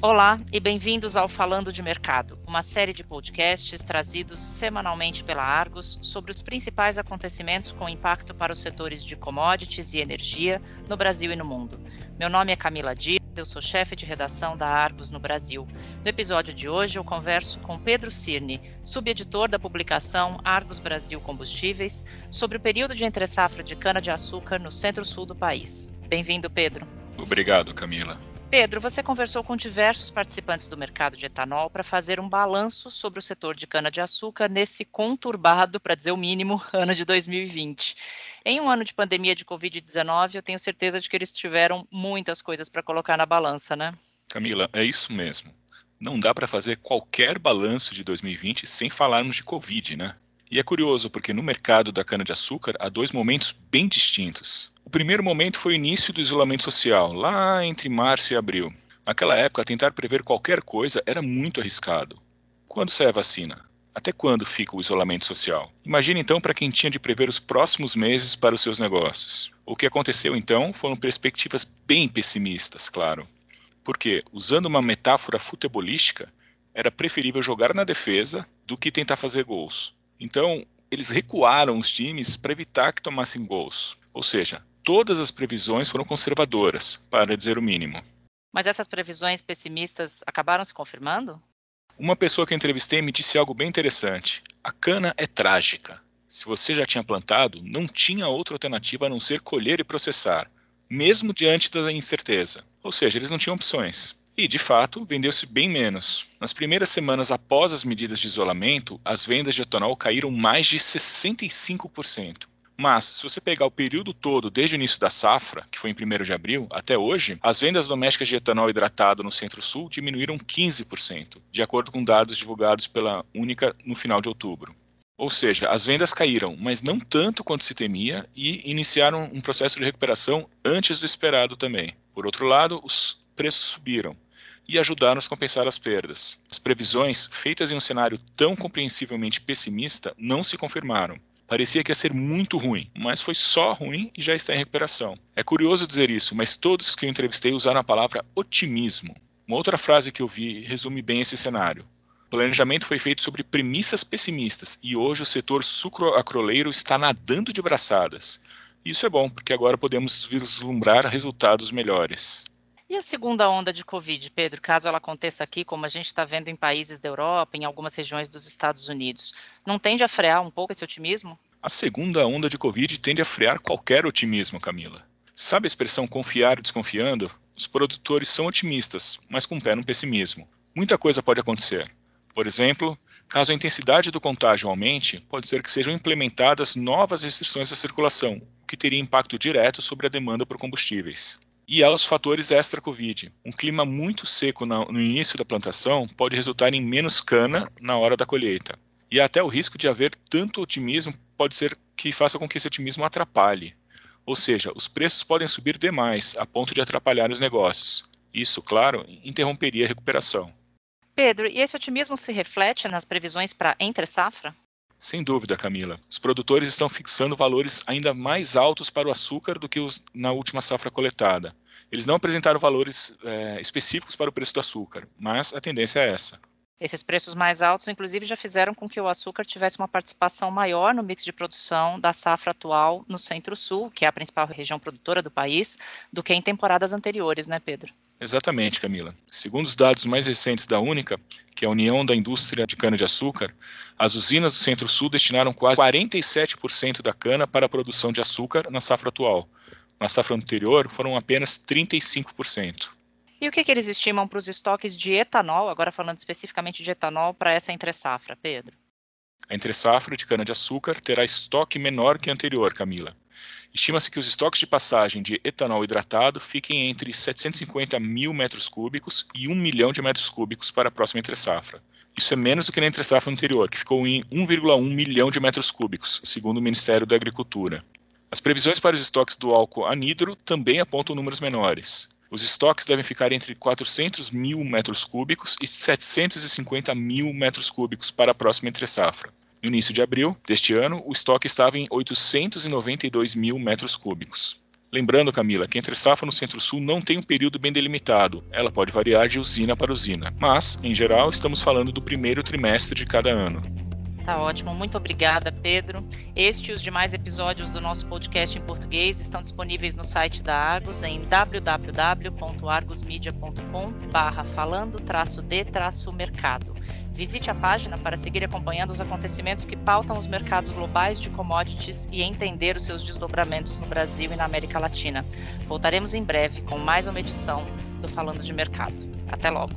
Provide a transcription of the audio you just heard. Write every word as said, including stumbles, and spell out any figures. Olá e bem-vindos ao Falando de Mercado, uma série de podcasts trazidos semanalmente pela Argus sobre os principais acontecimentos com impacto para os setores de commodities e energia no Brasil e no mundo. Meu nome é Camila Dias, eu sou chefe de redação da Argus no Brasil. No episódio de hoje eu converso com Pedro Cirne, subeditor da publicação Argus Brasil Combustíveis, sobre o período de entre-safra de cana-de-açúcar no centro-sul do país. Bem-vindo, Pedro. Obrigado, Camila. Pedro, você conversou com diversos participantes do mercado de etanol para fazer um balanço sobre o setor de cana-de-açúcar nesse conturbado, para dizer o mínimo, ano de dois mil e vinte. Em um ano de pandemia de covid dezenove, eu tenho certeza de que eles tiveram muitas coisas para colocar na balança, né? Camila, é isso mesmo. Não dá para fazer qualquer balanço de dois mil e vinte sem falarmos de Covid, né? E é curioso porque no mercado da cana-de-açúcar há dois momentos bem distintos. O primeiro momento foi o início do isolamento social, lá entre março e abril. Naquela época, tentar prever qualquer coisa era muito arriscado. Quando sai a vacina? Até quando fica o isolamento social? Imagina então para quem tinha de prever os próximos meses para os seus negócios. O que aconteceu então foram perspectivas bem pessimistas, claro. Porque, usando uma metáfora futebolística, era preferível jogar na defesa do que tentar fazer gols. Então, eles recuaram os times para evitar que tomassem gols. Ou seja, todas as previsões foram conservadoras, para dizer o mínimo. Mas essas previsões pessimistas acabaram se confirmando? Uma pessoa que eu entrevistei me disse algo bem interessante. A cana é trágica. Se você já tinha plantado, não tinha outra alternativa a não ser colher e processar, mesmo diante da incerteza. Ou seja, eles não tinham opções. E, de fato, vendeu-se bem menos. Nas primeiras semanas após as medidas de isolamento, as vendas de etanol caíram mais de sessenta e cinco por cento. Mas, se você pegar o período todo desde o início da safra, que foi em primeiro de abril, até hoje, as vendas domésticas de etanol hidratado no Centro-Sul diminuíram quinze por cento, de acordo com dados divulgados pela Única no final de outubro. Ou seja, as vendas caíram, mas não tanto quanto se temia, e iniciaram um processo de recuperação antes do esperado também. Por outro lado, os preços subiram e ajudaram-nos a compensar as perdas. As previsões, feitas em um cenário tão compreensivelmente pessimista, não se confirmaram. Parecia que ia ser muito ruim, mas foi só ruim e já está em recuperação. É curioso dizer isso, mas todos que eu entrevistei usaram a palavra otimismo. Uma outra frase que eu vi resume bem esse cenário. O planejamento foi feito sobre premissas pessimistas e hoje o setor sucroacroleiro está nadando de braçadas. Isso é bom, porque agora podemos vislumbrar resultados melhores. E a segunda onda de Covid, Pedro, caso ela aconteça aqui, como a gente está vendo em países da Europa, em algumas regiões dos Estados Unidos, não tende a frear um pouco esse otimismo? A segunda onda de Covid tende a frear qualquer otimismo, Camila. Sabe a expressão confiar desconfiando? Os produtores são otimistas, mas com um pé no pessimismo. Muita coisa pode acontecer. Por exemplo, caso a intensidade do contágio aumente, pode ser que sejam implementadas novas restrições à circulação, o que teria impacto direto sobre a demanda por combustíveis. E há os fatores extra-Covid. Um clima muito seco no início da plantação pode resultar em menos cana na hora da colheita. E até o risco de haver tanto otimismo pode ser que faça com que esse otimismo atrapalhe. Ou seja, os preços podem subir demais, a ponto de atrapalhar os negócios. Isso, claro, interromperia a recuperação. Pedro, e esse otimismo se reflete nas previsões para entre-safra? Sem dúvida, Camila. Os produtores estão fixando valores ainda mais altos para o açúcar do que os na última safra coletada. Eles não apresentaram valores é, específicos para o preço do açúcar, mas a tendência é essa. Esses preços mais altos, inclusive, já fizeram com que o açúcar tivesse uma participação maior no mix de produção da safra atual no Centro-Sul, que é a principal região produtora do país, do que em temporadas anteriores, né, Pedro? Exatamente, Camila. Segundo os dados mais recentes da Única, que é a União da Indústria de Cana-de-Açúcar, as usinas do Centro-Sul destinaram quase quarenta e sete por cento da cana para a produção de açúcar na safra atual. Na safra anterior, foram apenas trinta e cinco por cento. E o que, que eles estimam para os estoques de etanol, agora falando especificamente de etanol, para essa entre-safra, Pedro? A entre-safra de cana-de-açúcar terá estoque menor que a anterior, Camila. Estima-se que os estoques de passagem de etanol hidratado fiquem entre setecentos e cinquenta mil metros cúbicos e um milhão de metros cúbicos para a próxima entre-safra. Isso é menos do que na entre-safra anterior, que ficou em um vírgula um milhão de metros cúbicos, segundo o Ministério da Agricultura. As previsões para os estoques do álcool anidro também apontam números menores. Os estoques devem ficar entre quatrocentos mil metros cúbicos e setecentos e cinquenta mil metros cúbicos para a próxima entre-safra. No início de abril deste ano, o estoque estava em oitocentos e noventa e dois mil metros cúbicos. Lembrando, Camila, que entre safra no Centro-Sul não tem um período bem delimitado, ela pode variar de usina para usina, mas, em geral, estamos falando do primeiro trimestre de cada ano. Tá ótimo, muito obrigada, Pedro. Este e os demais episódios do nosso podcast em português estão disponíveis no site da Argus em w w w ponto argus media ponto com barra falando de mercado. Visite a página para seguir acompanhando os acontecimentos que pautam os mercados globais de commodities e entender os seus desdobramentos no Brasil e na América Latina. Voltaremos em breve com mais uma edição do Falando de Mercado. Até logo!